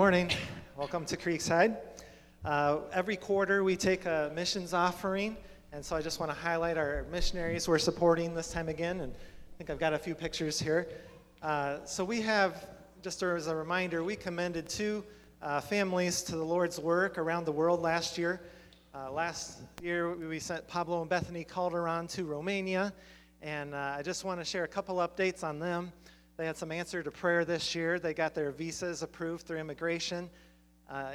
morning. Welcome to Creekside. Every quarter we take a missions offering, and so I just want to highlight our missionaries we're supporting this time again, and I think I've got a few pictures here. So we have, just as a reminder, we commended two families to the Lord's work around the world last year. Last year we sent Pablo and Bethany Calderon to Romania, and I just want to share a couple updates on them. They had some answer to prayer this year. They got their visas approved through immigration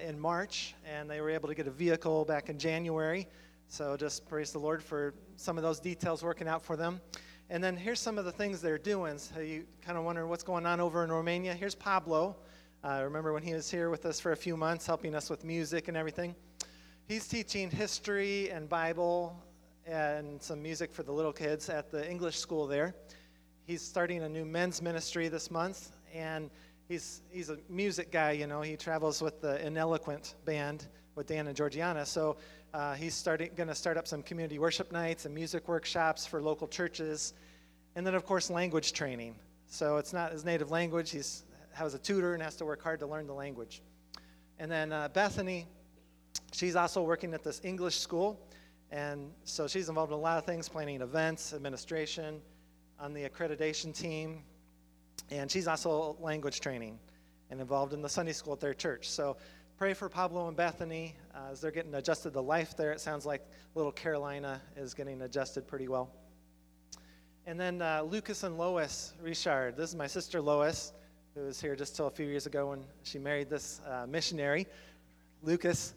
in March, and they were able to get a vehicle back in January. So just praise the Lord for some of those details working out for them. And then here's some of the things they're doing. So you kind of wonder what's going on over in Romania. Here's Pablo. Remember when he was here with us for a few months, helping us with music and everything. He's teaching history and Bible and some music for the little kids at the English school there. He's starting a new men's ministry this month, and he's a music guy, you know. He travels with the Ineloquent Band with Dan and Georgiana. So he's going to start up some community worship nights and music workshops for local churches. And then, of course, language training. So it's not his native language. He has a tutor and has to work hard to learn the language. And then Bethany, she's also working at this English school. And so she's involved in a lot of things, planning events, administration, on the accreditation team, and she's also language training and involved in the Sunday school at their church. So pray for Pablo and Bethany as they're getting adjusted to life there. It sounds like little Carolina is getting adjusted pretty well. And then Lucas and Lois Richard. This is my sister Lois, who was here just till a few years ago when she married this missionary, Lucas.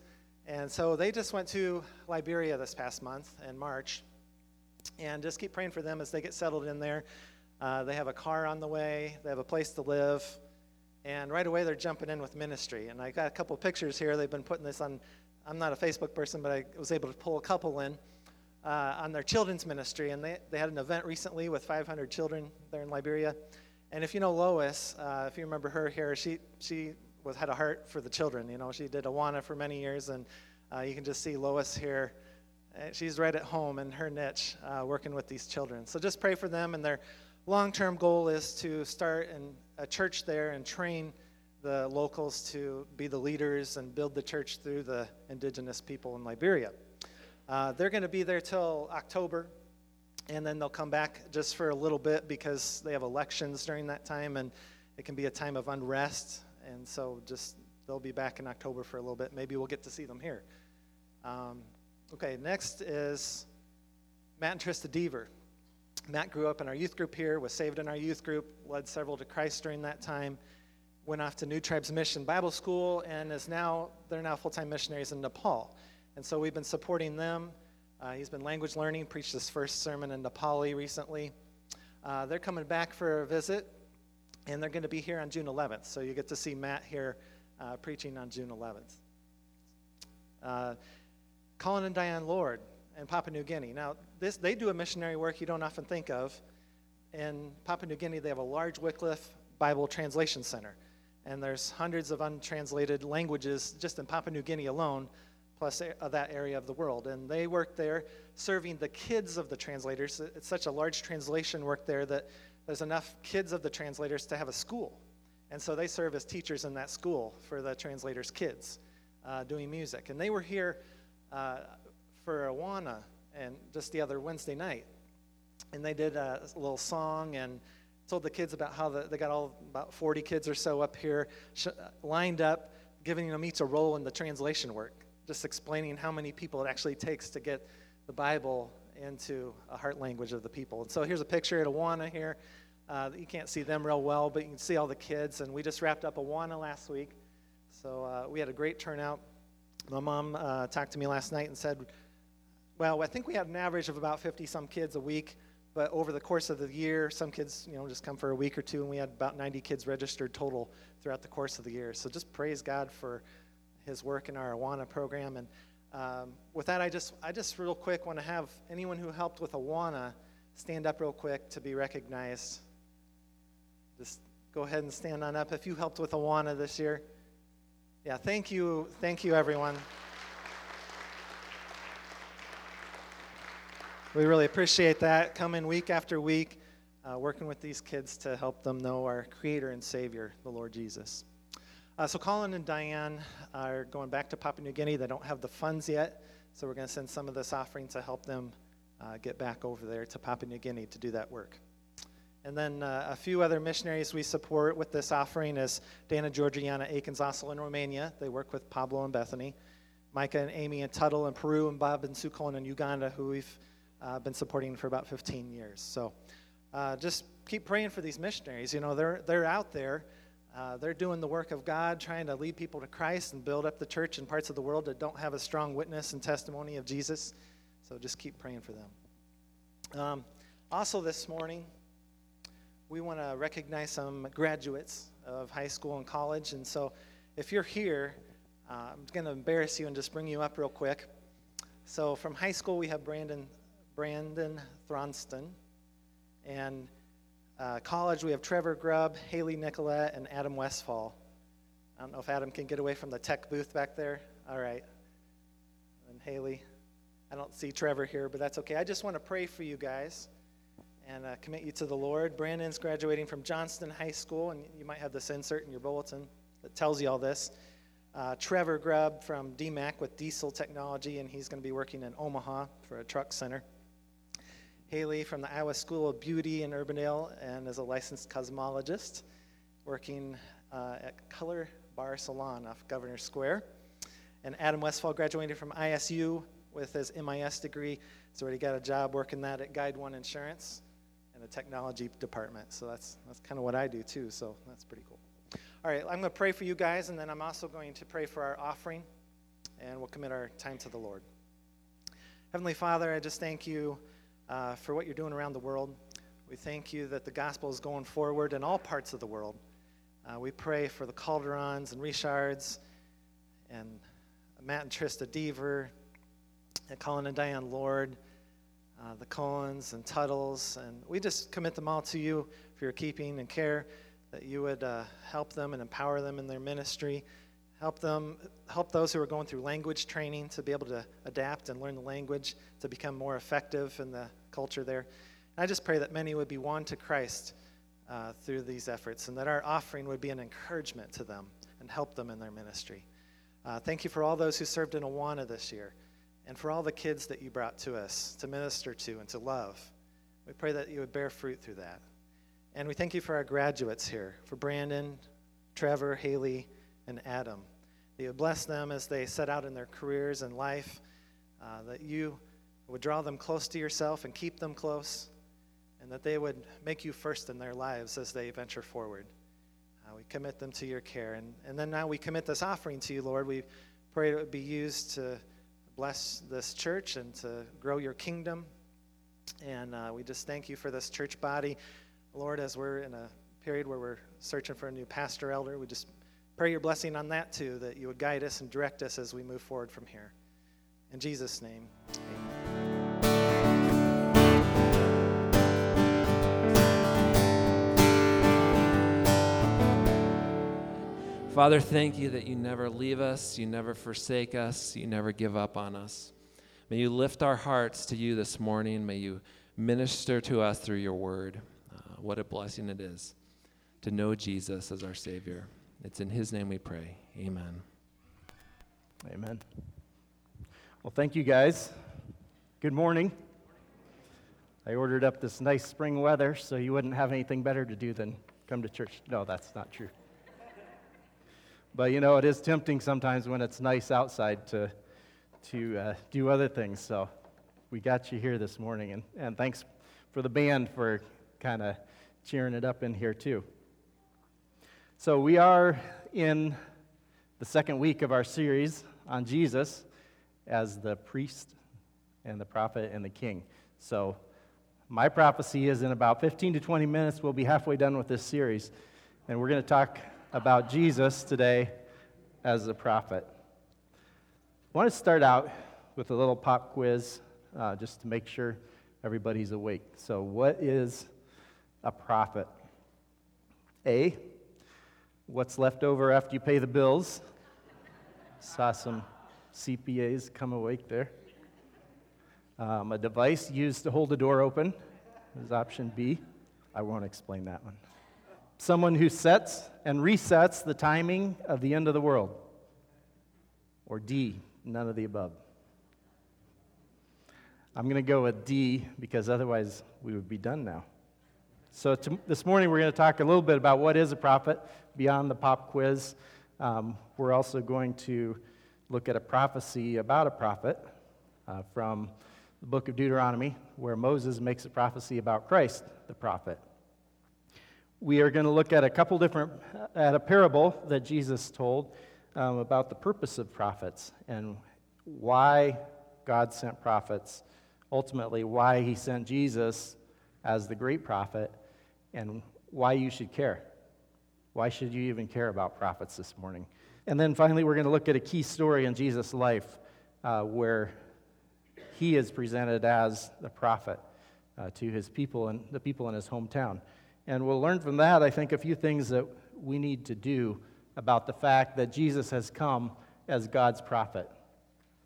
And so they just went to Liberia this past month in March. And just keep praying for them as they get settled in there. They have a car on the way. They have a place to live. And right away, they're jumping in with ministry. And I got a couple pictures here. They've been putting this on. I'm not a Facebook person, but I was able to pull a couple in on their children's ministry. And they had an event recently with 500 children there in Liberia. And if you know Lois, if you remember her here, she had a heart for the children. You know, she did AWANA for many years. And you can just see Lois here. She's right at home in her niche working with these children. So just pray for them, and their long-term goal is to start a church there and train the locals to be the leaders and build the church through the indigenous people in Liberia. They're going to be there till October, and then they'll come back just for a little bit because they have elections during that time, and it can be a time of unrest. And so just they'll be back in October for a little bit. Maybe we'll get to see them here. Okay, next is Matt and Trista Deaver. Matt grew up in our youth group here, was saved in our youth group, led several to Christ during that time, went off to New Tribes Mission Bible School, and they're now full-time missionaries in Nepal. And so we've been supporting them. He's been language learning, preached his first sermon in Nepali recently. They're coming back for a visit, and they're going to be here on June 11th. So you get to see Matt here preaching on June 11th. Colin and Diane Lord in Papua New Guinea. Now, they do a missionary work you don't often think of. In Papua New Guinea, they have a large Wycliffe Bible Translation Center, and there's hundreds of untranslated languages just in Papua New Guinea alone, plus that area of the world. And they work there serving the kids of the translators. It's such a large translation work there that there's enough kids of the translators to have a school. And so they serve as teachers in that school for the translators' kids doing music. And they were here for AWANA and just the other Wednesday night, and they did a little song and told the kids about how they got all about 40 kids or so up here lined up, giving them each a role in the translation work, just explaining how many people it actually takes to get the Bible into a heart language of the people. And so here's a picture at AWANA here. You can't see them real well, but you can see all the kids, and we just wrapped up AWANA last week, so we had a great turnout. My mom talked to me last night and said, well, I think we had an average of about 50-some kids a week, but over the course of the year, some kids, you know, just come for a week or two, and we had about 90 kids registered total throughout the course of the year. So just praise God for his work in our AWANA program. And with that, I just real quick want to have anyone who helped with AWANA stand up real quick to be recognized. Just go ahead and stand on up if you helped with AWANA this year. Yeah, thank you, everyone. We really appreciate that, coming week after week, working with these kids to help them know our Creator and Savior, the Lord Jesus. So Colin and Diane are going back to Papua New Guinea. They don't have the funds yet, so we're going to send some of this offering to help them get back over there to Papua New Guinea to do that work. And then a few other missionaries we support with this offering is Dan and Georgiana Akins also in Romania. They work with Pablo and Bethany. Micah and Amy and Tuttle in Peru, and Bob and Sukon in Uganda, who we've been supporting for about 15 years. So just keep praying for these missionaries. You know, they're out there. They're doing the work of God, trying to lead people to Christ and build up the church in parts of the world that don't have a strong witness and testimony of Jesus. So just keep praying for them. Also this morning, we want to recognize some graduates of high school and college. And so if you're here, I'm going to embarrass you and just bring you up real quick. So from high school, we have Brandon Thronston. And college, we have Trevor Grubb, Haley Nicolette, and Adam Westfall. I don't know if Adam can get away from the tech booth back there. All right. And Haley. I don't see Trevor here, but that's okay. I just want to pray for you guys and commit you to the Lord. Brandon's graduating from Johnston High School, and you might have this insert in your bulletin that tells you all this. Trevor Grubb from DMACC with diesel technology, and he's going to be working in Omaha for a truck center. Haley from the Iowa School of Beauty in Urbandale, and is a licensed cosmetologist working at Color Bar Salon off Governor's Square. And Adam Westfall graduated from ISU with his MIS degree. He's already got a job working that at Guide One Insurance in the technology department. So that's kind of what I do too, so that's pretty cool. All right, I'm going to pray for you guys, and then I'm also going to pray for our offering, and we'll commit our time to the Lord. Heavenly Father, I just thank you for what you're doing around the world. We thank you that the gospel is going forward in all parts of the world. We pray for the Calderons and Richards and Matt and Trista Deaver and Colin and Diane Lord, the Cohens and Tuttles, and we just commit them all to you for your keeping and care, that you would help them and empower them in their ministry, help those who are going through language training to be able to adapt and learn the language to become more effective in the culture there. And I just pray that many would be won to Christ through these efforts, and that our offering would be an encouragement to them and help them in their ministry. Thank you for all those who served in AWANA this year, and for all the kids that you brought to us to minister to and to love. We pray that you would bear fruit through that. And we thank you for our graduates here, for Brandon, Trevor, Haley, and Adam. That you would bless them as they set out in their careers and life, that you would draw them close to yourself and keep them close, and that they would make you first in their lives as they venture forward. We commit them to your care. And then now we commit this offering to you, Lord. We pray it would be used to bless this church and to grow your kingdom. And we just thank you for this church body. Lord, as we're in a period where we're searching for a new pastor elder, we just pray your blessing on that too, that you would guide us and direct us as we move forward from here. In Jesus' name, amen. Father, thank you that you never leave us, you never forsake us, you never give up on us. May you lift our hearts to you this morning. May you minister to us through your word. What a blessing it is to know Jesus as our Savior. It's in his name we pray. Amen. Amen. Well, thank you guys. Good morning. I ordered up this nice spring weather so you wouldn't have anything better to do than come to church. No, that's not true. But, you know, it is tempting sometimes when it's nice outside to do other things. So we got you here this morning. And thanks for the band for kind of cheering it up in here too. So we are in the second week of our series on Jesus as the priest and the prophet and the king. So my prophecy is in about 15 to 20 minutes, we'll be halfway done with this series. And we're going to talk about Jesus today as the prophet. I want to start out with a little pop quiz just to make sure everybody's awake. So what is a prophet? A, what's left over after you pay the bills? Saw some CPAs come awake there. A device used to hold the door open is option B. I won't explain that one. someone who sets and resets the timing of the end of the world. Or D, none of the above. I'm going to go with D because otherwise we would be done now. So this morning we're going to talk a little bit about what is a prophet beyond the pop quiz. We're also going to look at a prophecy about a prophet from the book of Deuteronomy, where Moses makes a prophecy about Christ, the prophet. We are going to look at a parable that Jesus told about the purpose of prophets and why God sent prophets, ultimately why he sent Jesus as the great prophet, and why you should care. Why should you even care about prophets this morning? And then finally, we're going to look at a key story in Jesus' life where he is presented as the prophet to his people and the people in his hometown. And we'll learn from that, I think, a few things that we need to do about the fact that Jesus has come as God's prophet.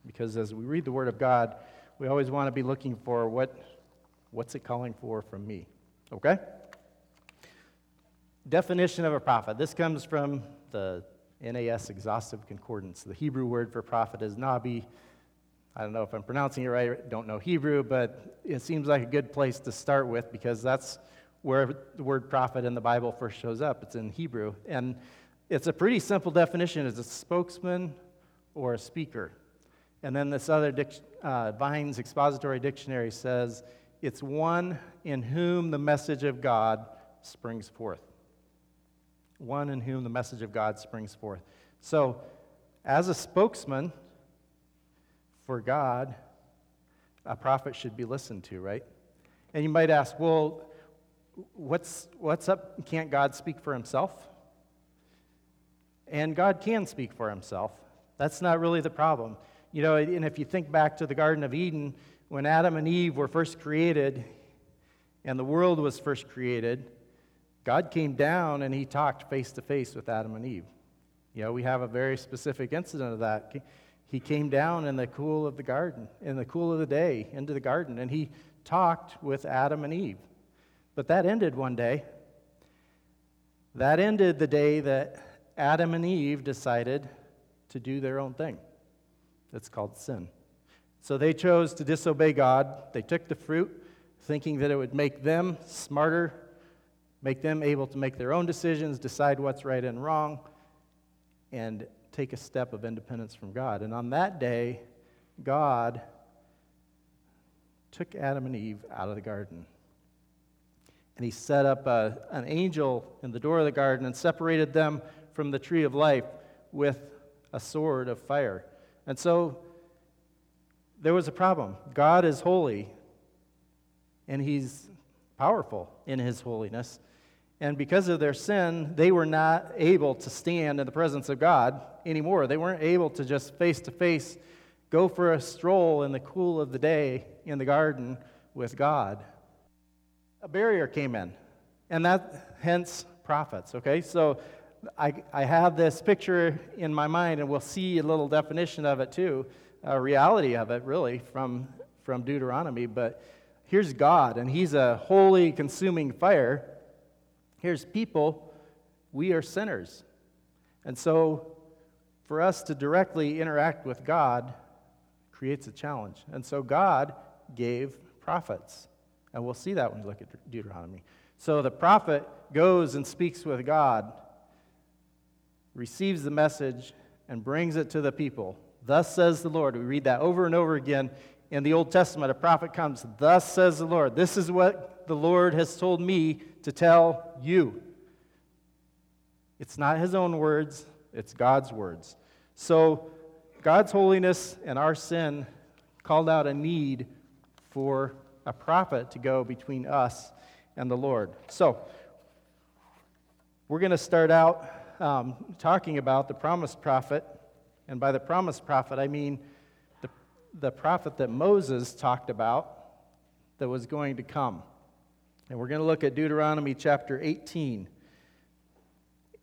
Because as we read the Word of God, we always want to be looking for what's it calling for from me, okay? Definition of a prophet. This comes from the NAS Exhaustive Concordance. The Hebrew word for prophet is nabi. I don't know if I'm pronouncing it right. I don't know Hebrew, but it seems like a good place to start with because that's where the word prophet in the Bible first shows up. It's in Hebrew. And it's a pretty simple definition. It's a spokesman or a speaker. And then this other Vine's Expository Dictionary says, it's one in whom the message of God springs forth. One in whom the message of God springs forth. So, as a spokesman for God, a prophet should be listened to, right? And you might ask, well, what's up? Can't God speak for himself? And God can speak for himself. That's not really the problem. You know, and if you think back to the Garden of Eden, when Adam and Eve were first created and the world was first created, God came down and he talked face to face with Adam and Eve. You know, we have a very specific incident of that. He came down in the cool of the day, into the garden, and he talked with Adam and Eve. But that ended one day. That ended the day that Adam and Eve decided to do their own thing. That's called sin. So they chose to disobey God. They took the fruit, thinking that it would make them smarter, make them able to make their own decisions, decide what's right and wrong, and take a step of independence from God. And on that day, God took Adam and Eve out of the garden. And he set up an angel in the door of the garden and separated them from the tree of life with a sword of fire. And so there was a problem. God is holy, and he's powerful in his holiness. And because of their sin, they were not able to stand in the presence of God anymore. They weren't able to just face-to-face go for a stroll in the cool of the day in the garden with God. A barrier came in, and that hence prophets, okay? So I have this picture in my mind, and we'll see a little definition of it too, a reality of it really from Deuteronomy. But here's God, and he's a holy, consuming fire. Here's people. We are sinners. And so for us to directly interact with God creates a challenge. And so God gave prophets. And we'll see that when we look at Deuteronomy. So the prophet goes and speaks with God, receives the message, and brings it to the people. Thus says the Lord. We read that over and over again in the Old Testament. A prophet comes, thus says the Lord. This is what the Lord has told me to tell you. It's not his own words, it's God's words. So God's holiness and our sin called out a need for a prophet to go between us and the Lord. So we're going to start out talking about the promised prophet, and by the promised prophet I mean the prophet that Moses talked about that was going to come. And we're going to look at Deuteronomy chapter 18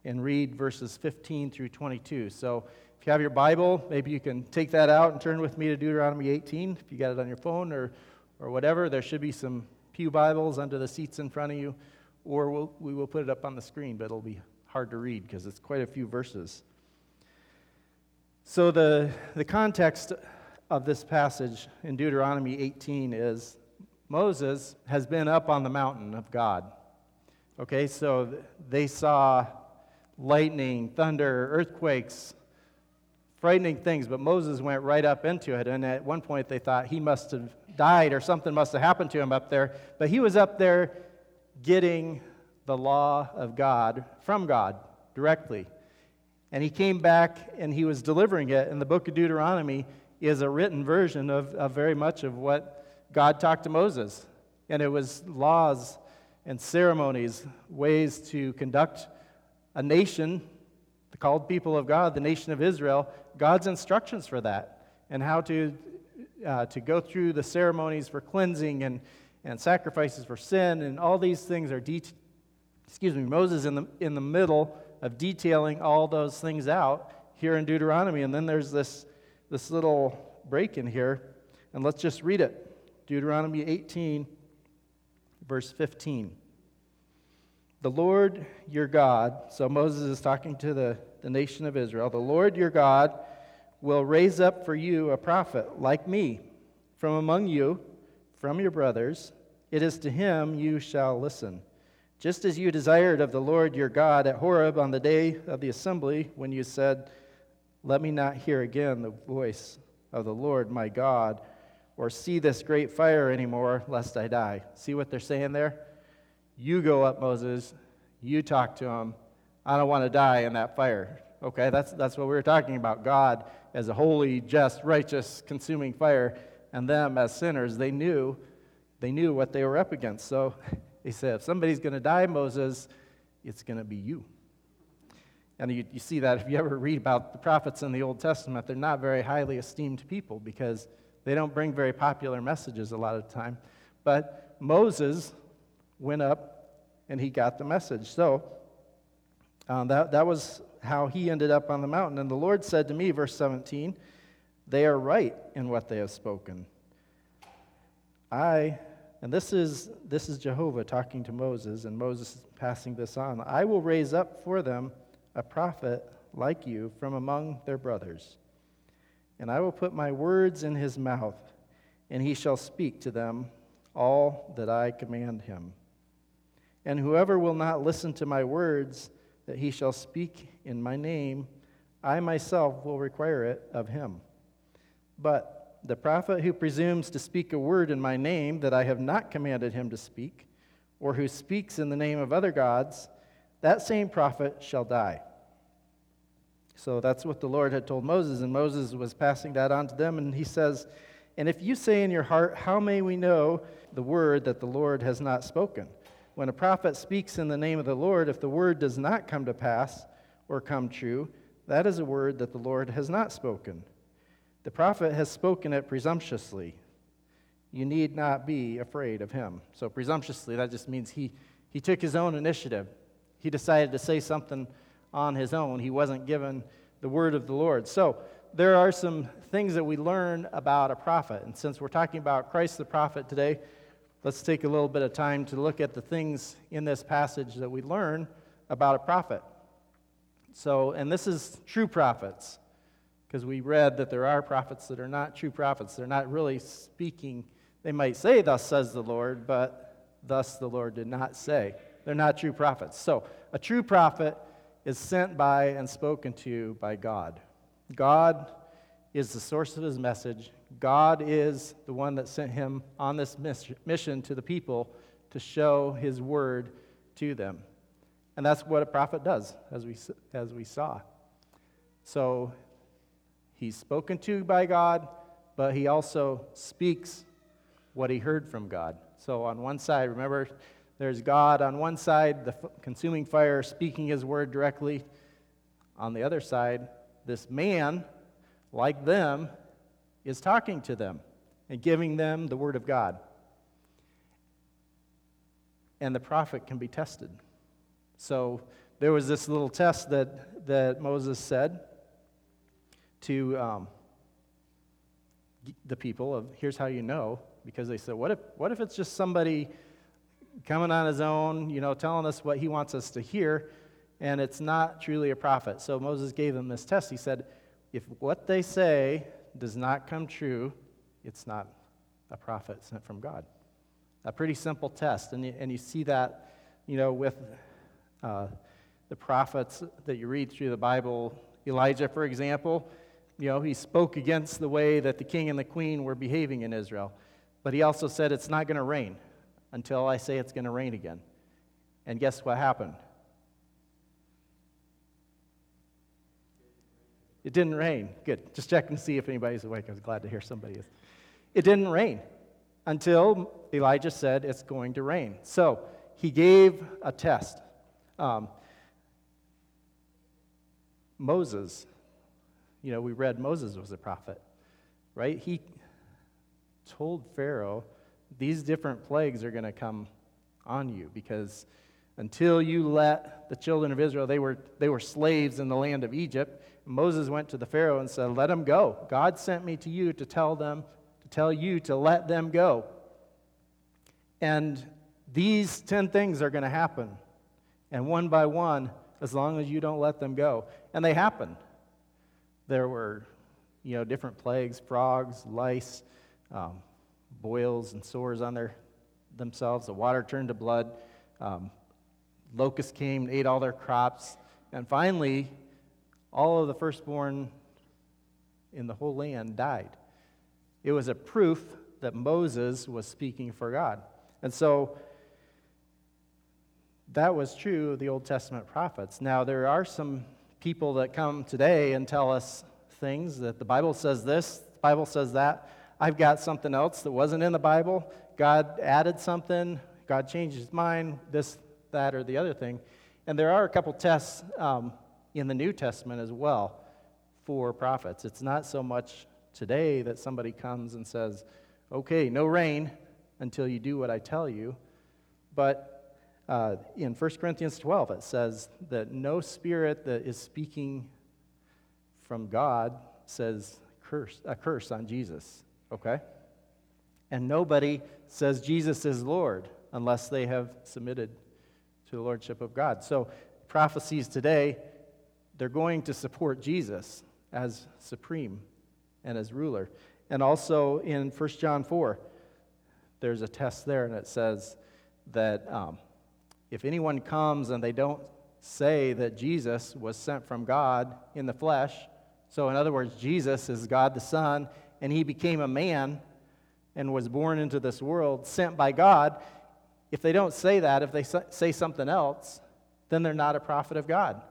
and read verses 15 through 22. So if you have your Bible, maybe you can take that out and turn with me to Deuteronomy 18. If you got it on your phone or whatever, there should be some pew Bibles under the seats in front of you, or we will put it up on the screen, but it'll be hard to read because it's quite a few verses. So the context of this passage in Deuteronomy 18 is Moses has been up on the mountain of God. Okay, so they saw lightning, thunder, earthquakes, frightening things, but Moses went right up into it, and at one point they thought he must have died or something must have happened to him up there, but he was up there getting the law of God from God directly. And he came back and he was delivering it, and the book of Deuteronomy is a written version of very much of what God talked to Moses. And it was laws and ceremonies, ways to conduct a nation, the called people of God, the nation of Israel, God's instructions for that, and how to go through the ceremonies for cleansing and sacrifices for sin, and all these things are Moses in the middle of detailing all those things out here in Deuteronomy, and then there's this little break in here, and let's just read it. Deuteronomy 18, verse 15. The Lord your God, so Moses is talking to the nation of Israel, the Lord your God will raise up for you a prophet like me from among you, from your brothers. It is to him you shall listen. Just as you desired of the Lord your God at Horeb on the day of the assembly, when you said, let me not hear again the voice of the Lord my God, or see this great fire anymore, lest I die. See what they're saying there? You go up, Moses. You talk to him. I don't want to die in that fire. Okay, that's what we were talking about. God as a holy, just, righteous, consuming fire, and them as sinners. They knew what they were up against. So he said, if somebody's going to die, Moses, it's going to be you. And you see that if you ever read about the prophets in the Old Testament, they're not very highly esteemed people because they don't bring very popular messages a lot of the time. But Moses went up and he got the message. So that was how he ended up on the mountain. And the Lord said to me, verse 17, they are right in what they have spoken. And this is Jehovah talking to Moses, and Moses is passing this on. I will raise up for them a prophet like you from among their brothers. And I will put my words in his mouth, and he shall speak to them all that I command him. And whoever will not listen to my words that he shall speak in my name, I myself will require it of him. But the prophet who presumes to speak a word in my name that I have not commanded him to speak, or who speaks in the name of other gods, that same prophet shall die. So that's what the Lord had told Moses, and Moses was passing that on to them, and he says, and if you say in your heart, how may we know the word that the Lord has not spoken? When a prophet speaks in the name of the Lord, if the word does not come to pass or come true, that is a word that the Lord has not spoken. The prophet has spoken it presumptuously. You need not be afraid of him. So presumptuously, that just means he took his own initiative. He decided to say something on his own. He wasn't given the word of the Lord. So there are some things that we learn about a prophet. And since we're talking about Christ the prophet today, let's take a little bit of time to look at the things in this passage that we learn about a prophet. So, and this is true prophets, because we read that there are prophets that are not true prophets. They're not really speaking. They might say, thus says the Lord, but thus the Lord did not say. They're not true prophets. So a true prophet is sent by and spoken to by God. God is the source of his message. God is the one that sent him on this mission to the people to show his word to them. And that's what a prophet does, as we saw. So he's spoken to by God, but he also speaks what he heard from God. So on one side, remember, there's God on one side, the consuming fire, speaking his word directly. On the other side, this man, like them, is talking to them and giving them the word of God. And the prophet can be tested. So there was this little test that Moses said to the people of, here's how you know, because they said, what if it's just somebody coming on his own, you know, telling us what he wants us to hear, and it's not truly a prophet. So Moses gave them this test. He said, if what they say does not come true, it's not a prophet sent from God. A pretty simple test, and you see that, you know, with the prophets that you read through the Bible. Elijah, for example, you know, he spoke against the way that the king and the queen were behaving in Israel, but he also said it's not going to rain until I say it's going to rain again. And guess what happened? It didn't rain. Good. Just checking to see if anybody's awake. I was glad to hear somebody is. It didn't rain until Elijah said it's going to rain. So he gave a test. Moses, you know, we read Moses was a prophet, right? He told Pharaoh, these different plagues are going to come on you because until you let the children of Israel, they were slaves in the land of Egypt. Moses went to the Pharaoh and said, let them go. God sent me to you to tell them, to tell you to let them go. And these 10 things are going to happen. And one by one, as long as you don't let them go. And they happened. There were, you know, different plagues, frogs, lice, boils and sores on themselves. The water turned to blood. Locusts came and ate all their crops. And finally, all of the firstborn in the whole land died. It was a proof that Moses was speaking for God. And so that was true of the Old Testament prophets. Now, there are some people that come today and tell us things that the Bible says this, the Bible says that. I've got something else that wasn't in the Bible. God added something. God changed his mind, this, that, or the other thing. And there are a couple tests in the New Testament as well for prophets. It's not so much today that somebody comes and says, okay, no rain until you do what I tell you. But in 1 Corinthians 12, it says that no spirit that is speaking from God says a curse on Jesus. Okay? And nobody says Jesus is Lord unless they have submitted to the Lordship of God. So prophecies today, they're going to support Jesus as supreme and as ruler. And also in 1 John 4, there's a test there, and it says that if anyone comes and they don't say that Jesus was sent from God in the flesh, so in other words, Jesus is God the Son, and he became a man and was born into this world, sent by God. If they don't say that, if they say something else, then they're not a prophet of God.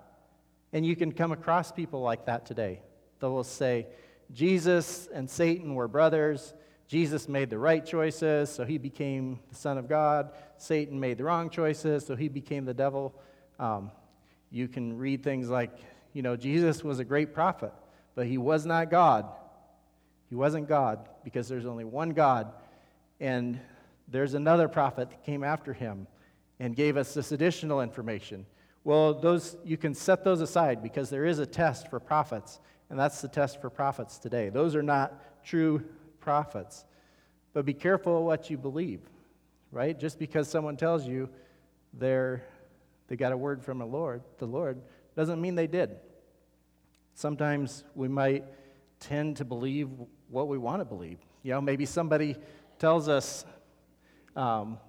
And you can come across people like that today. They will say, Jesus and Satan were brothers. Jesus made the right choices, so he became the Son of God. Satan made the wrong choices, so he became the devil. You can read things like, you know, Jesus was a great prophet, but he was not God. He wasn't God because there's only one God, and there's another prophet that came after him and gave us this additional information. Well, those you can set those aside because there is a test for prophets, and that's the test for prophets today. Those are not true prophets. But be careful what you believe, right? Just because someone tells you they got a word from the Lord, doesn't mean they did. Sometimes we might tend to believe what we want to believe. You know, maybe somebody tells us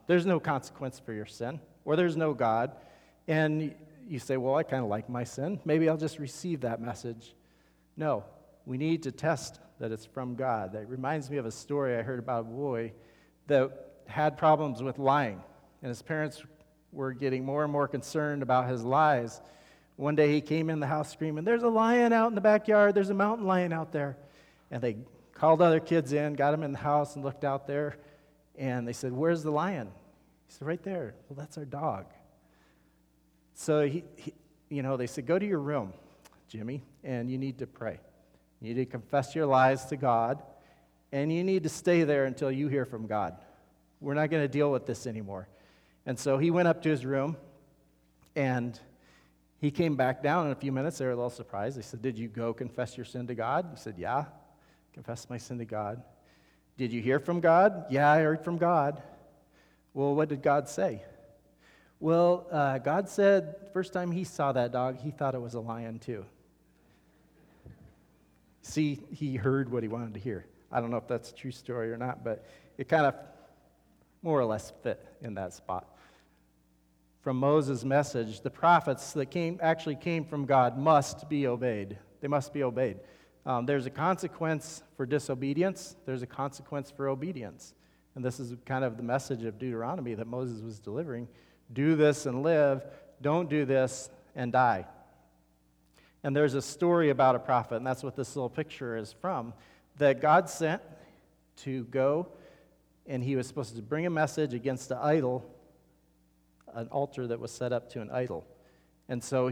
there's no consequence for your sin, or there's no God, and you say, well, I kind of like my sin. Maybe I'll just receive that message. No, we need to test that it's from God. That reminds me of a story I heard about a boy that had problems with lying, and his parents were getting more and more concerned about his lies. One day he came in the house screaming, there's a lion out in the backyard, there's a mountain lion out there. And they called other kids in, got them in the house and looked out there, and they said, where's the lion? He said, right there. Well, that's our dog. So, he you know, they said, go to your room, Jimmy, and you need to pray. You need to confess your lies to God, and you need to stay there until you hear from God. We're not going to deal with this anymore. And so he went up to his room, and he came back down in a few minutes. They were a little surprised. They said, did you go confess your sin to God? He said, yeah, confessed my sin to God. Did you hear from God? Yeah, I heard from God. Well, what did God say? Well, God said first time he saw that dog, he thought it was a lion too. See, he heard what he wanted to hear. I don't know if that's a true story or not, but it kind of more or less fit in that spot. From Moses' message, the prophets that actually came from God must be obeyed. They must be obeyed. There's a consequence for disobedience. There's a consequence for obedience. And this is kind of the message of Deuteronomy that Moses was delivering. Do this and live. Don't do this and die. And there's a story about a prophet, and that's what this little picture is from, that God sent to go, and he was supposed to bring a message against the idol, an altar that was set up to an idol. And so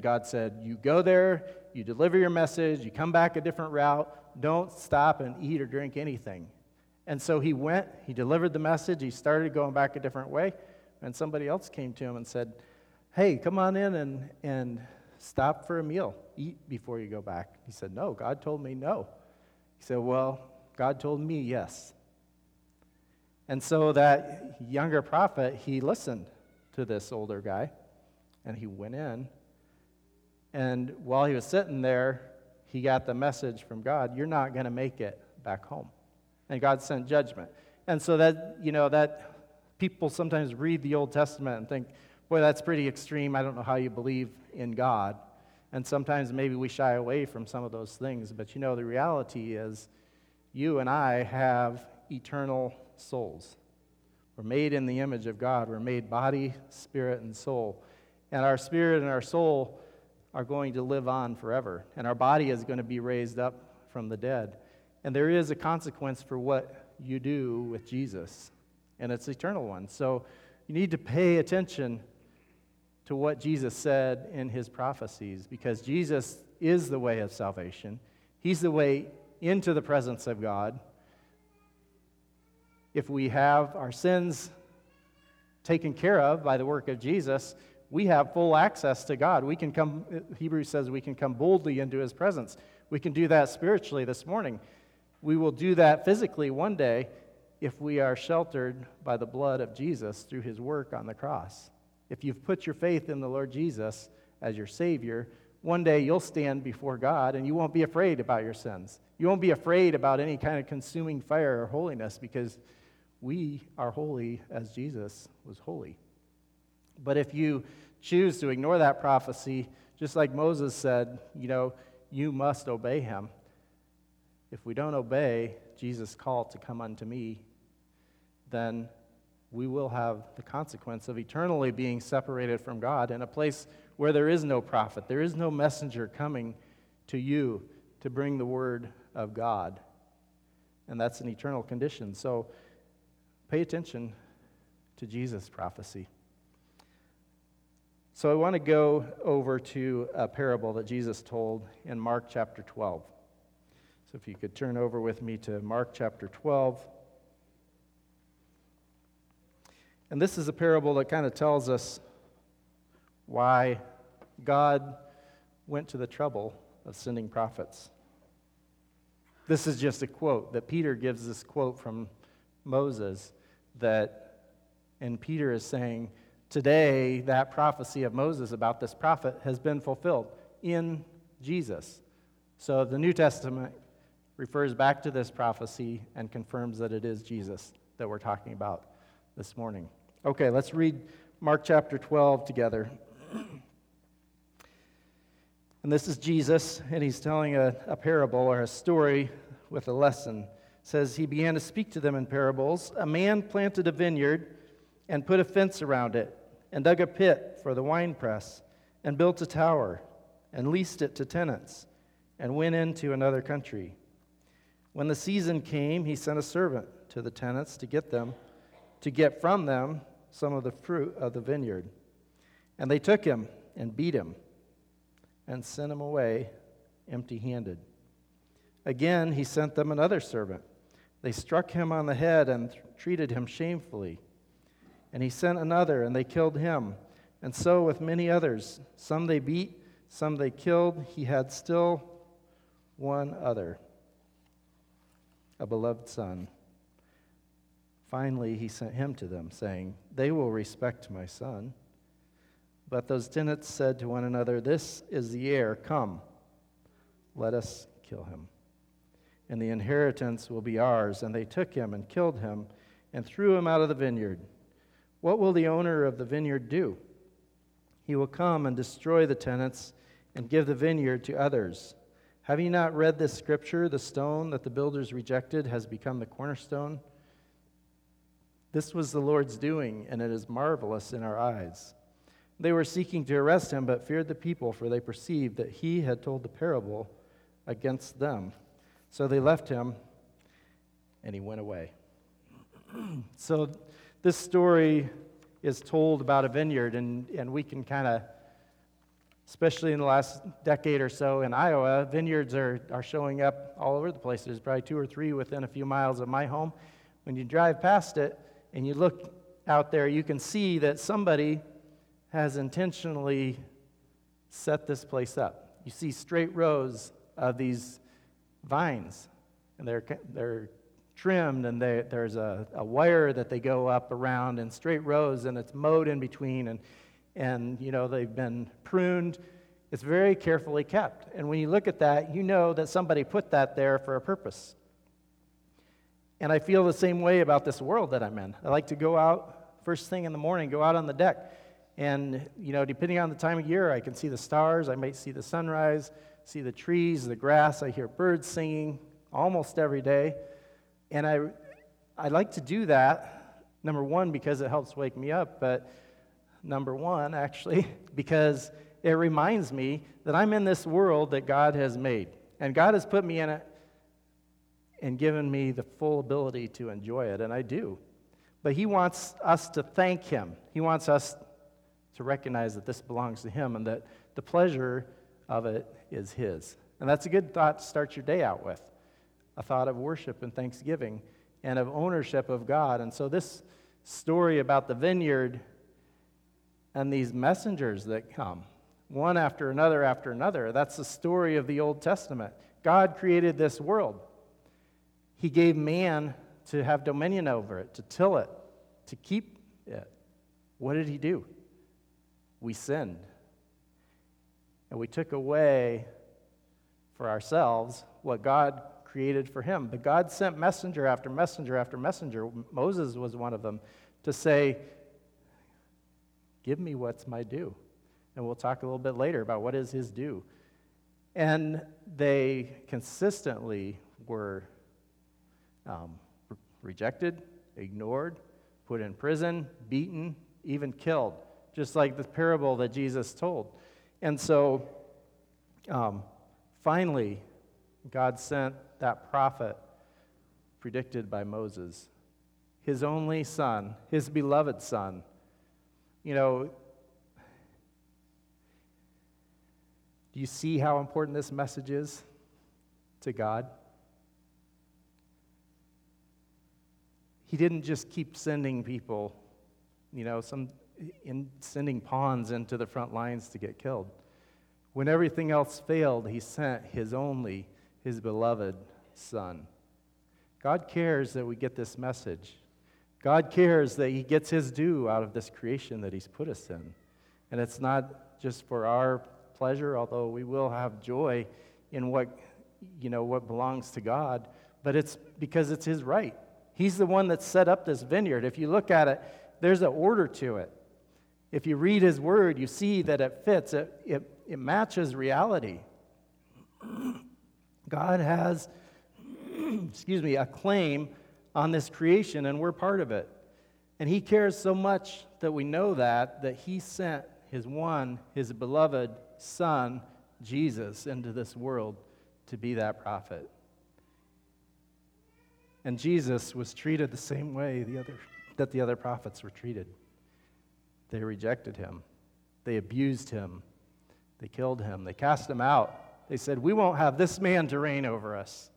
God said, you go there, you deliver your message, you come back a different route, don't stop and eat or drink anything. And so he went, he delivered the message, he started going back a different way, and somebody else came to him and said, hey, come on in and stop for a meal. Eat before you go back. He said, no, God told me no. He said, well, God told me yes. And so that younger prophet, he listened to this older guy, and he went in. And while he was sitting there, he got the message from God, you're not going to make it back home. And God sent judgment. And so that, that people sometimes read the Old Testament and think, boy, that's pretty extreme. I don't know how you believe in God. And sometimes maybe we shy away from some of those things. But the reality is you and I have eternal souls. We're made in the image of God. We're made body, spirit, and soul. And our spirit and our soul are going to live on forever. And our body is going to be raised up from the dead. And there is a consequence for what you do with Jesus. And it's an eternal one. So you need to pay attention to what Jesus said in his prophecies, because Jesus is the way of salvation. He's the way into the presence of God. If we have our sins taken care of by the work of Jesus, we have full access to God. We can come, Hebrews says, we can come boldly into his presence. We can do that spiritually this morning. We will do that physically one day if we are sheltered by the blood of Jesus through his work on the cross. If you've put your faith in the Lord Jesus as your Savior, one day you'll stand before God and you won't be afraid about your sins. You won't be afraid about any kind of consuming fire or holiness, because we are holy as Jesus was holy. But if you choose to ignore that prophecy, just like Moses said, you must obey him. If we don't obey Jesus' call to come unto me, then we will have the consequence of eternally being separated from God in a place where there is no prophet, there is no messenger coming to you to bring the word of God. And that's an eternal condition. So pay attention to Jesus' prophecy. So I want to go over to a parable that Jesus told in Mark chapter 12. So if you could turn over with me to Mark chapter 12. And this is a parable that kind of tells us why God went to the trouble of sending prophets. This is just a quote that Peter gives, this quote from Moses, and Peter is saying, today that prophecy of Moses about this prophet has been fulfilled in Jesus. So the New Testament refers back to this prophecy and confirms that it is Jesus that we're talking about this morning. Okay, let's read Mark chapter 12 together. And this is Jesus, and he's telling a parable or a story with a lesson. It says, he began to speak to them in parables. A man planted a vineyard and put a fence around it, and dug a pit for the winepress, and built a tower, and leased it to tenants, and went into another country. When the season came, he sent a servant to the tenants to get from them some of the fruit of the vineyard. And they took him and beat him and sent him away empty-handed. Again, he sent them another servant. They struck him on the head and treated him shamefully. And he sent another, and they killed him. And so with many others, some they beat, some they killed. He had still one other, a beloved son. Finally, he sent him to them, saying, "They will respect my son." But those tenants said to one another, "This is the heir. Come, let us kill him, and the inheritance will be ours." And they took him and killed him and threw him out of the vineyard. What will the owner of the vineyard do? He will come and destroy the tenants and give the vineyard to others. Have you not read this scripture? The stone that the builders rejected has become the cornerstone. This was the Lord's doing, and it is marvelous in our eyes. They were seeking to arrest him, but feared the people, for they perceived that he had told the parable against them. So they left him, and he went away. So this story is told about a vineyard, and we can kind of, especially in the last decade or so in Iowa, vineyards are showing up all over the place. There's probably 2 or 3 within a few miles of my home. When you drive past it and you look out there, you can see that somebody has intentionally set this place up. You see straight rows of these vines, and they're trimmed, and there's a wire that they go up around in straight rows, and it's mowed in between, and you know, they've been pruned. It's very carefully kept, and when you look at that, you know that somebody put that there for a purpose. And I feel the same way about this world that I'm in. I like to go out first thing in the morning, go out on the deck. And, you know, depending on the time of year, I can see the stars, I might see the sunrise, see the trees, the grass, I hear birds singing almost every day. And I like to do that, number one, because it helps wake me up, but because it reminds me that I'm in this world that God has made. And God has put me in it and given me the full ability to enjoy it, and I do. But he wants us to thank him. He wants us to recognize that this belongs to him and that the pleasure of it is his. And that's a good thought to start your day out with, a thought of worship and thanksgiving and of ownership of God. And so this story about the vineyard and these messengers that come, one after another, that's the story of the Old Testament. God created this world. He gave man to have dominion over it, to till it, to keep it. What did he do? We sinned. And we took away for ourselves what God created for him. But God sent messenger after messenger after messenger. Moses was one of them, to say, "Give me what's my due." And we'll talk a little bit later about what is his due. And they consistently were rejected, ignored, put in prison, beaten, even killed, just like the parable that Jesus told. And so finally, God sent that prophet predicted by Moses, his only son, his beloved son. You know, do you see how important this message is to God? He didn't just keep sending people, you know, sending pawns into the front lines to get killed. When everything else failed, he sent his beloved son. God cares that we get this message. God cares that he gets his due out of this creation that he's put us in. And it's not just for our pleasure, although we will have joy in what belongs to God, but it's because it's his right. He's the one that set up this vineyard. If you look at it, there's an order to it. If you read his word, you see that it fits. It matches reality. God has, a claim on this creation, and we're part of it. And he cares so much that we know that he sent his beloved son, Jesus, into this world to be that prophet. And Jesus was treated the same way that the other prophets were treated. They rejected him. They abused him. They killed him. They cast him out. They said, "We won't have this man to reign over us."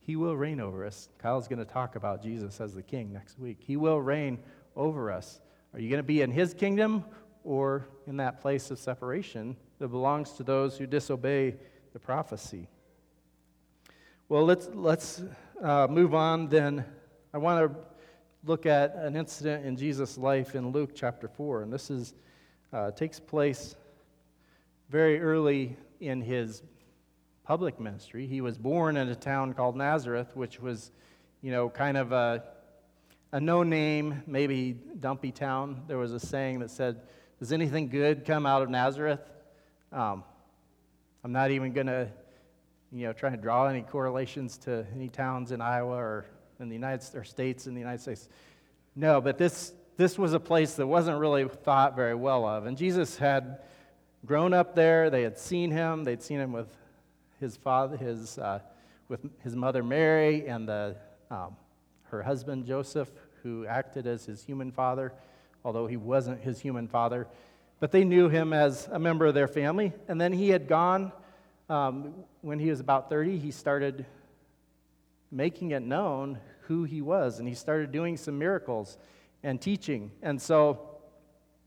He will reign over us. Kyle's going to talk about Jesus as the king next week. He will reign over us. Are you going to be in his kingdom or in that place of separation that belongs to those who disobey the prophecy? Well, let's move on then. I want to look at an incident in Jesus' life in Luke chapter 4. And this is takes place very early in his public ministry. He was born in a town called Nazareth, which was, kind of a no-name, maybe dumpy town. There was a saying that said, "Does anything good come out of Nazareth?" I'm not even going to, try to draw any correlations to any towns in Iowa or in the states in the United States. No, but this was a place that wasn't really thought very well of. And Jesus had grown up there. They had seen him. They'd seen him with his father, with his mother Mary, and her husband Joseph, who acted as his human father, although he wasn't his human father. But they knew him as a member of their family. And then he had gone, when he was about 30, he started making it known who he was. And he started doing some miracles and teaching. And so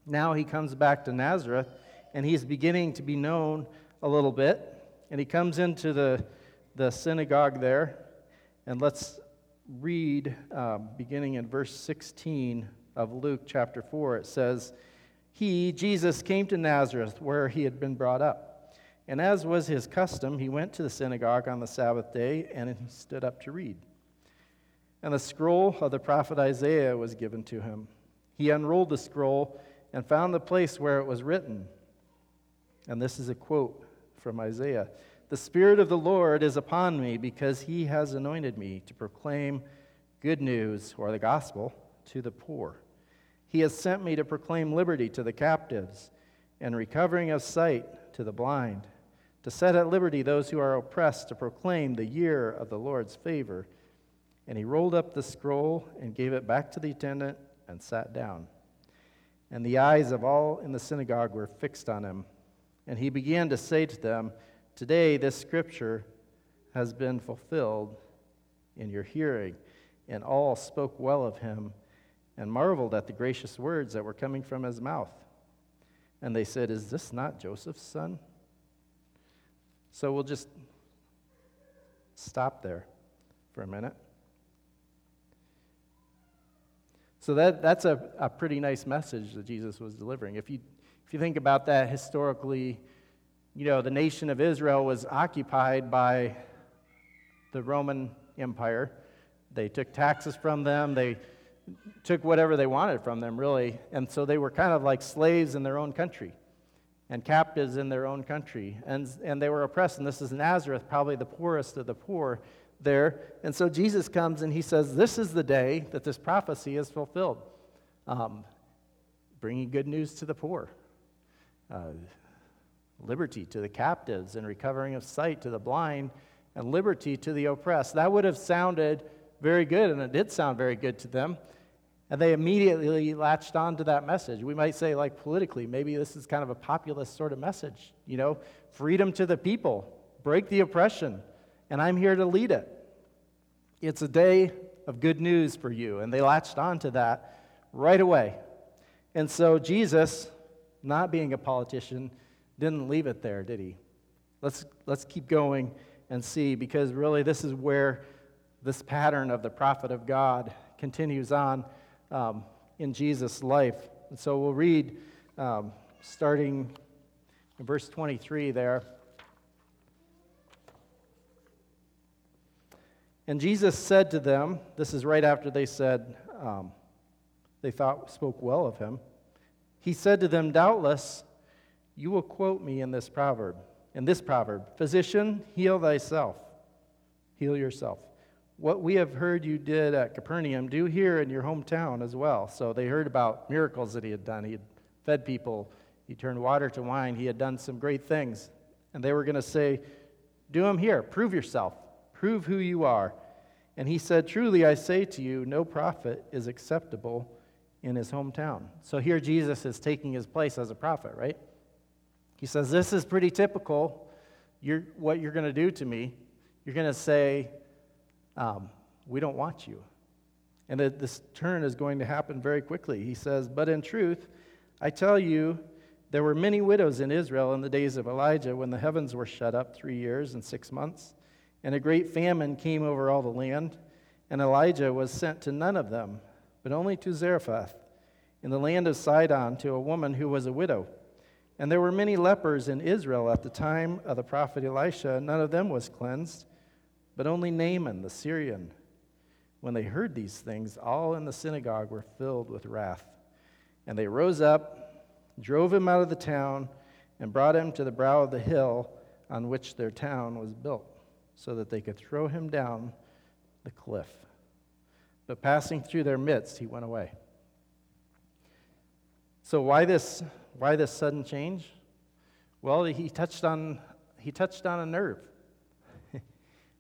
now he comes back to Nazareth, and he's beginning to be known a little bit. And he comes into the synagogue there. And let's read, beginning in verse 16 of Luke chapter 4. It says, "He, Jesus, came to Nazareth, where he had been brought up. And as was his custom, he went to the synagogue on the Sabbath day, and he stood up to read. And the scroll of the prophet Isaiah was given to him. He unrolled the scroll and found the place where it was written." And this is a quote from Isaiah. "The Spirit of the Lord is upon me, because he has anointed me to proclaim good news," or the gospel, "to the poor. He has sent me to proclaim liberty to the captives and recovering of sight to the blind, to set at liberty those who are oppressed, to proclaim the year of the Lord's favor." And he rolled up the scroll and gave it back to the attendant and sat down. And the eyes of all in the synagogue were fixed on him. And he began to say to them, "Today this scripture has been fulfilled in your hearing." And all spoke well of him and marveled at the gracious words that were coming from his mouth. And they said, "Is this not Joseph's son?" So we'll just stop there for a minute. So that's a pretty nice message that Jesus was delivering. If you think about that historically, the nation of Israel was occupied by the Roman Empire. They took taxes from them. They took whatever they wanted from them, really. And so they were kind of like slaves in their own country and captives in their own country. And they were oppressed. And this is Nazareth, probably the poorest of the poor there. And so Jesus comes and he says, "This is the day that this prophecy is fulfilled." Bringing good news to the poor. Liberty to the captives and recovering of sight to the blind and liberty to the oppressed. That would have sounded very good, and it did sound very good to them. And they immediately latched on to that message. We might say, like, politically, maybe this is kind of a populist sort of message. Freedom to the people, break the oppression, and I'm here to lead it. It's a day of good news for you. And they latched on to that right away. And so Jesus, not being a politician, didn't leave it there, did he? Let's keep going and see, because really this is where this pattern of the prophet of God continues on in Jesus' life. And so we'll read, starting in verse 23 there. "And Jesus said to them," this is right after they said, spoke well of him. "He said to them, 'Doubtless you will quote me in this proverb, Physician, heal yourself. What we have heard you did at Capernaum, do here in your hometown as well.'" So they heard about miracles that he had done. He had fed people. He turned water to wine. He had done some great things. And they were going to say, "Do them here. Prove yourself. Prove who you are." And he said, "Truly I say to you, no prophet is acceptable in his hometown." So here Jesus is taking his place as a prophet, right? He says, "This is pretty typical. What you're going to do to me, you're going to say, we don't want you." And this turn is going to happen very quickly. He says, "But in truth, I tell you, there were many widows in Israel in the days of Elijah, when the heavens were shut up 3 years and 6 months, and a great famine came over all the land, and Elijah was sent to none of them, but only to Zarephath, in the land of Sidon, to a woman who was a widow. And there were many lepers in Israel at the time of the prophet Elisha. None of them was cleansed, but only Naaman the Syrian. When they heard these things, all in the synagogue were filled with wrath. And they rose up, drove him out of the town, and brought him to the brow of the hill on which their town was built, so that they could throw him down the cliff. But passing through their midst, he went away. So why this sudden change? Well, he touched on a nerve.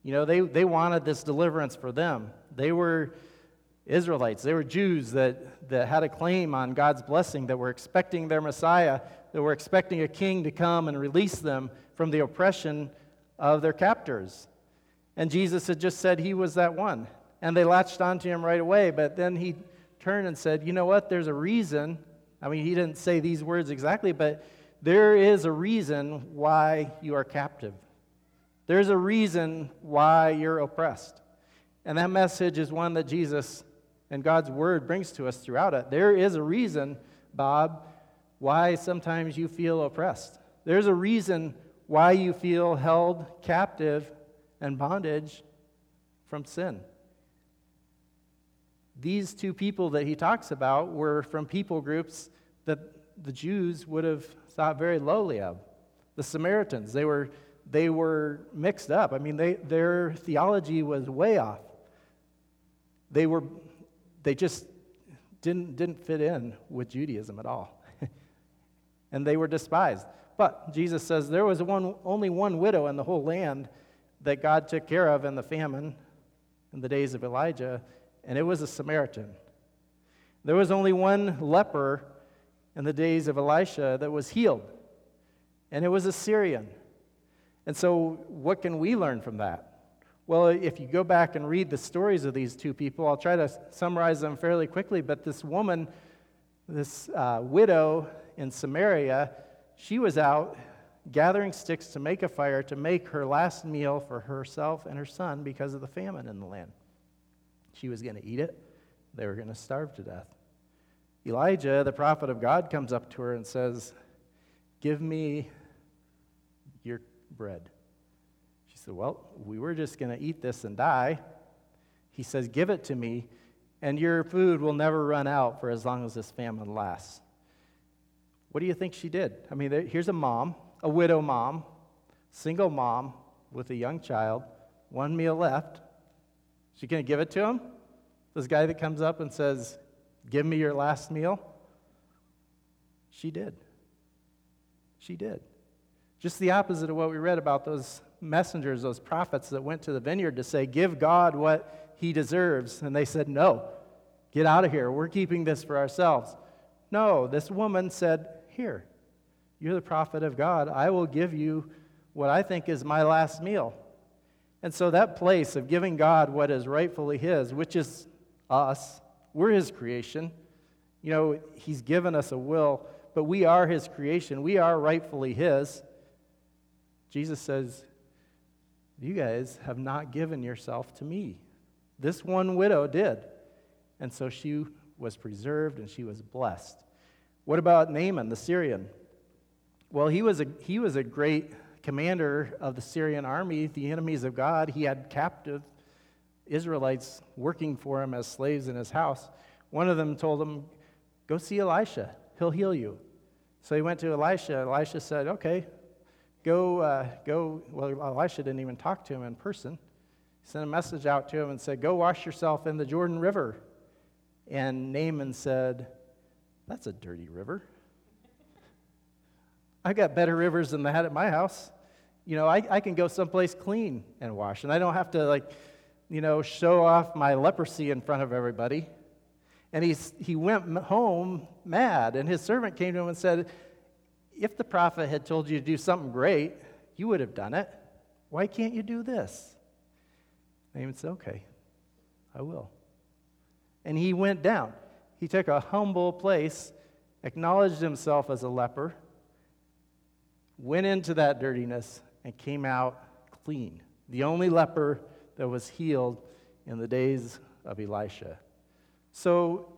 You know, they wanted this deliverance for them. They were Israelites. They were Jews that had a claim on God's blessing, that were expecting their Messiah, that were expecting a king to come and release them from the oppression of their captors. And Jesus had just said he was that one. And they latched onto him right away. But then he turned and said, you know what, there's a reason. I mean, he didn't say these words exactly, but there is a reason why you are captive. There's a reason why you're oppressed. And that message is one that Jesus and God's word brings to us throughout it. There is a reason, Bob, why sometimes you feel oppressed. There's a reason why you feel held captive and bondage from sin. These two people that he talks about were from people groups that the Jews would have thought very lowly of. The Samaritans, they were mixed up. I mean, their theology was way off. They just didn't fit in with Judaism at all. And they were despised. But Jesus says there was only one widow in the whole land that God took care of in the famine in the days of Elijah, and it was a Samaritan. There was only one leper in the days of Elisha that was healed, and it was a Syrian. And so what can we learn from that? Well, if you go back and read the stories of these two people, I'll try to summarize them fairly quickly, but this woman, this widow in Samaria, she was out gathering sticks to make a fire to make her last meal for herself and her son because of the famine in the land. She was going to eat it. They were going to starve to death. Elijah, the prophet of God, comes up to her and says, "Give me your bread." She said, "Well, we were just going to eat this and die." He says, "Give it to me, and your food will never run out for as long as this famine lasts." What do you think she did? I mean, here's a mom, a widow mom, single mom with a young child, one meal left. She going to give it to him? This guy that comes up and says, "Give me your last meal"? She did. Just the opposite of what we read about those messengers, those prophets that went to the vineyard to say, "Give God what he deserves." And they said, "No, get out of here. We're keeping this for ourselves." No, this woman said, "Here, you're the prophet of God. I will give you what I think is my last meal." And so that place of giving God what is rightfully his, which is us, we're his creation. You know, he's given us a will, but we are his creation. We are rightfully his. Jesus says, "You guys have not given yourself to me." This one widow did. And so she was preserved and she was blessed. What about Naaman, the Syrian? Well, he was a great commander of the Syrian army, the enemies of God. He had captive Israelites working for him as slaves in his house. One of them told him, "Go see Elisha. He'll heal you." So he went to Elisha. Elisha said, "Okay. Go. Well, Elisha didn't even talk to him in person. He sent a message out to him and said, "Go wash yourself in the Jordan River." And Naaman said, "That's a dirty river. I've got better rivers than that at my house. You know, I can go someplace clean and wash, and I don't have to, like, you know, show off my leprosy in front of everybody." And he went home mad, and his servant came to him and said, "If the prophet had told you to do something great, you would have done it. Why can't you do this?" Naaman said, "Okay, I will." And he went down. He took a humble place, acknowledged himself as a leper, went into that dirtiness, and came out clean. The only leper that was healed in the days of Elisha. So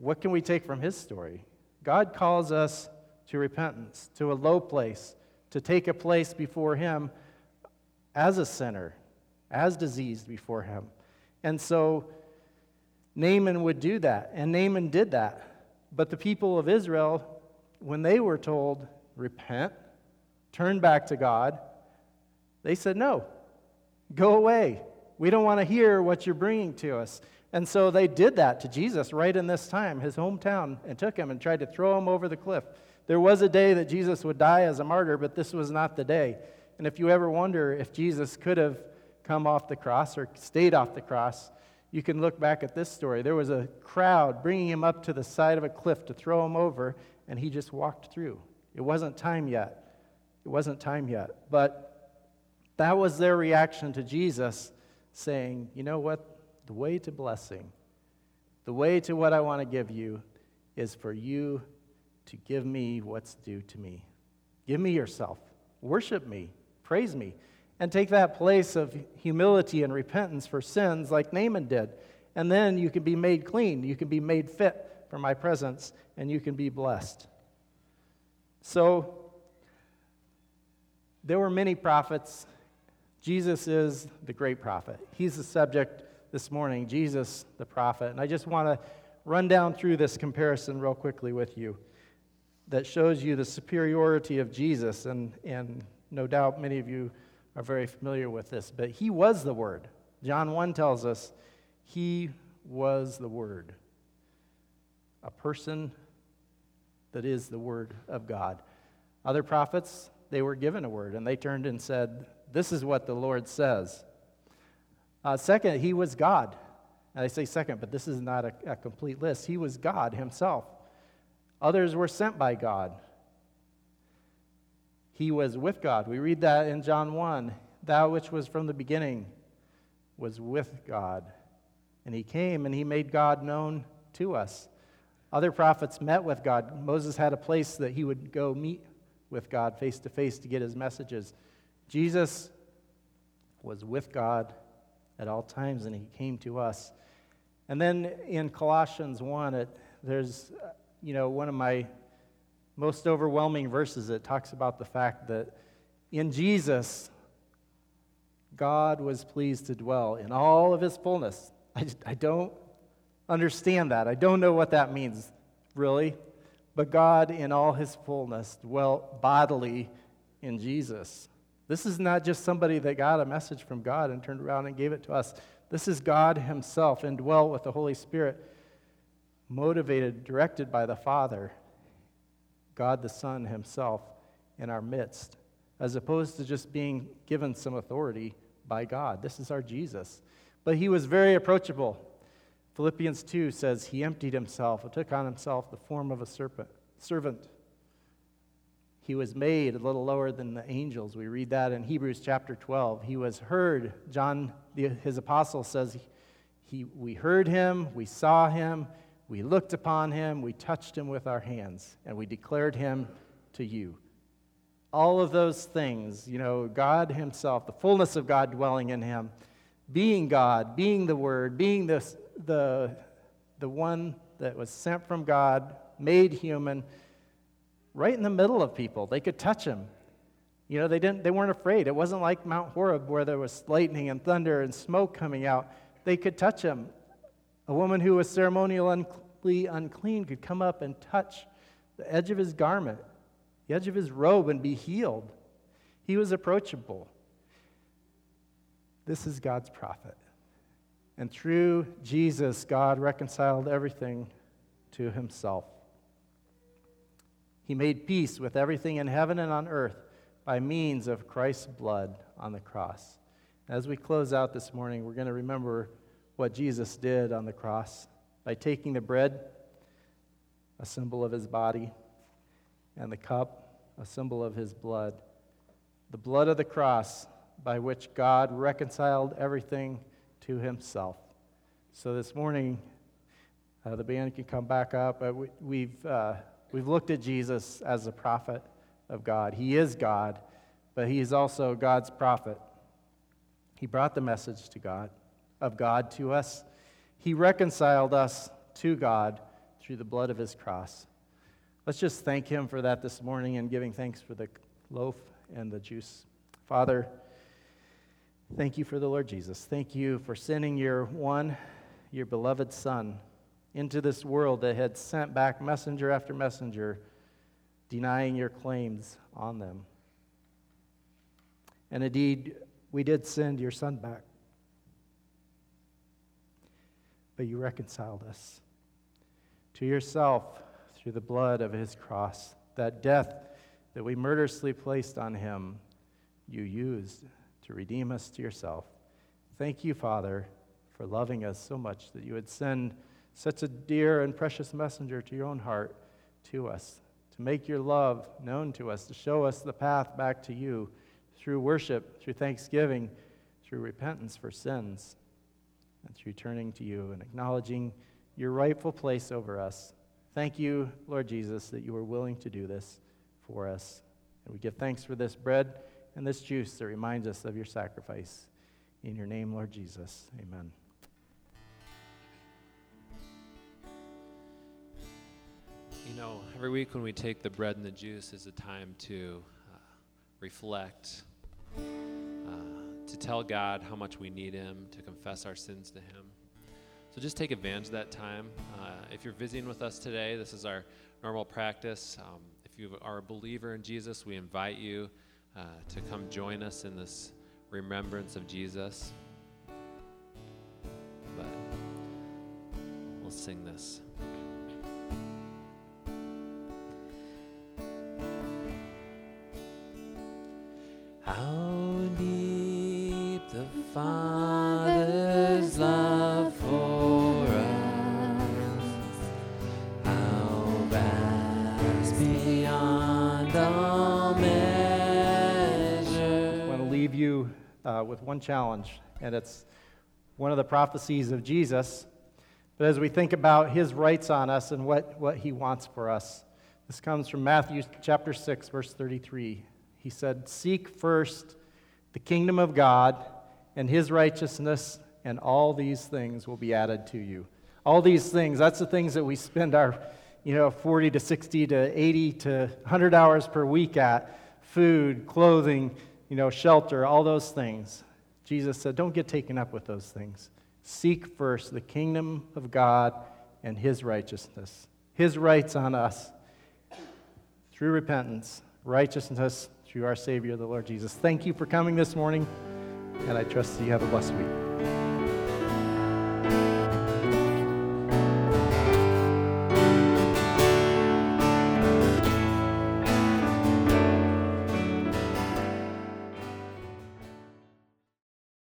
What can we take from his story? God calls us to repentance, to a low place, to take a place before him as a sinner, as diseased before him. And so Naaman would do that, and Naaman did that. But the people of Israel, when they were told, repent, turn back to God, they said, no, go away. We don't want to hear what you're bringing to us. And so they did that to Jesus right in this time, his hometown, and took him and tried to throw him over the cliff. There was a day that Jesus would die as a martyr, but this was not the day. And if you ever wonder if Jesus could have come off the cross or stayed off the cross, you can look back at this story. There was a crowd bringing him up to the side of a cliff to throw him over, and he just walked through. It wasn't time yet. It wasn't time yet. But that was their reaction to Jesus saying, you know what? The way to blessing, the way to what I want to give you is for you to give me what's due to me. Give me yourself. Worship me. Praise me. And take that place of humility and repentance for sins like Naaman did. And then you can be made clean. You can be made fit for my presence, and you can be blessed. So there were many prophets. Jesus is the great prophet. He's the subject this morning, Jesus the prophet. And I just want to run down through this comparison real quickly with you that shows you the superiority of Jesus. And no doubt many of you are very familiar with this, but he was the Word. John 1 tells us he was the Word, a person that is the Word of God. Other prophets, they were given a word, and they turned and said, this is what the Lord says. Second, he was God. And I say second, but this is not a complete list. He was God himself. Others were sent by God. He was with God. We read that in John 1. That which was from the beginning was with God. And he came and he made God known to us. Other prophets met with God. Moses had a place that he would go meet with God face to face to get his messages. Jesus was with God at all times, and he came to us. And then in Colossians 1, there's one of my most overwhelming verses that talks about the fact that in Jesus, God was pleased to dwell in all of his fullness. I don't understand that. I don't know what that means, really. But God in all his fullness dwelt bodily in Jesus. This is not just somebody that got a message from God and turned around and gave it to us. This is God himself indwelt with the Holy Spirit, motivated, directed by the Father, God the Son himself in our midst, as opposed to just being given some authority by God. This is our Jesus. But he was very approachable. Philippians 2 says he emptied himself and took on himself the form of a servant. He was made a little lower than the angels. We read that in Hebrews chapter 12. He was heard. John, his apostle, says, we heard him, we saw him, we looked upon him, we touched him with our hands, and we declared him to you. All of those things, God himself, the fullness of God dwelling in him, being God, being the Word, being the one that was sent from God, made human, right in the middle of people. They could touch him. They weren't afraid. It wasn't like Mount Horeb where there was lightning and thunder and smoke coming out. They could touch him. A woman who was ceremonially unclean could come up and touch the edge of his garment, the edge of his robe, and be healed. He was approachable. This is God's prophet. And through Jesus, God reconciled everything to himself. He made peace with everything in heaven and on earth by means of Christ's blood on the cross. As we close out this morning, we're going to remember what Jesus did on the cross by taking the bread, a symbol of his body, and the cup, a symbol of his blood. The blood of the cross by which God reconciled everything to himself. So this morning, the band can come back up. We've looked at Jesus as the prophet of God. He is God, but he is also God's prophet. He brought the message to God, of God to us. He reconciled us to God through the blood of his cross. Let's just thank him for that this morning and giving thanks for the loaf and the juice. Father, thank you for the Lord Jesus. Thank you for sending your beloved Son into this world that had sent back messenger after messenger, denying your claims on them. And indeed, we did send your Son back, but you reconciled us to yourself through the blood of his cross. That death that we murderously placed on him, you used to redeem us to yourself. Thank you, Father, for loving us so much that you would send such a dear and precious messenger to your own heart to us, to make your love known to us, to show us the path back to you through worship, through thanksgiving, through repentance for sins, and through turning to you and acknowledging your rightful place over us. Thank you, Lord Jesus, that you were willing to do this for us. And we give thanks for this bread and this juice that reminds us of your sacrifice. In your name, Lord Jesus, amen. You know, every week when we take the bread and the juice is a time to reflect, to tell God how much we need him, to confess our sins to him. So just take advantage of that time. If you're visiting with us today, this is our normal practice. If you are a believer in Jesus, we invite you to come join us in this remembrance of Jesus. But we'll sing this. How deep the Father's love for us, how vast beyond all measure. I want to leave you with one challenge, and it's one of the prophecies of Jesus. But as we think about his rights on us and what he wants for us, this comes from Matthew chapter 6, verse 33. He said, "Seek first the kingdom of God and his righteousness, and all these things will be added to you." All these things, that's the things that we spend our 40 to 60 to 80 to 100 hours per week at, food, clothing, shelter, all those things. Jesus said, don't get taken up with those things. Seek first the kingdom of God and his righteousness, his rights on us through repentance, righteousness through our Savior, the Lord Jesus. Thank you for coming this morning, and I trust that you have a blessed week.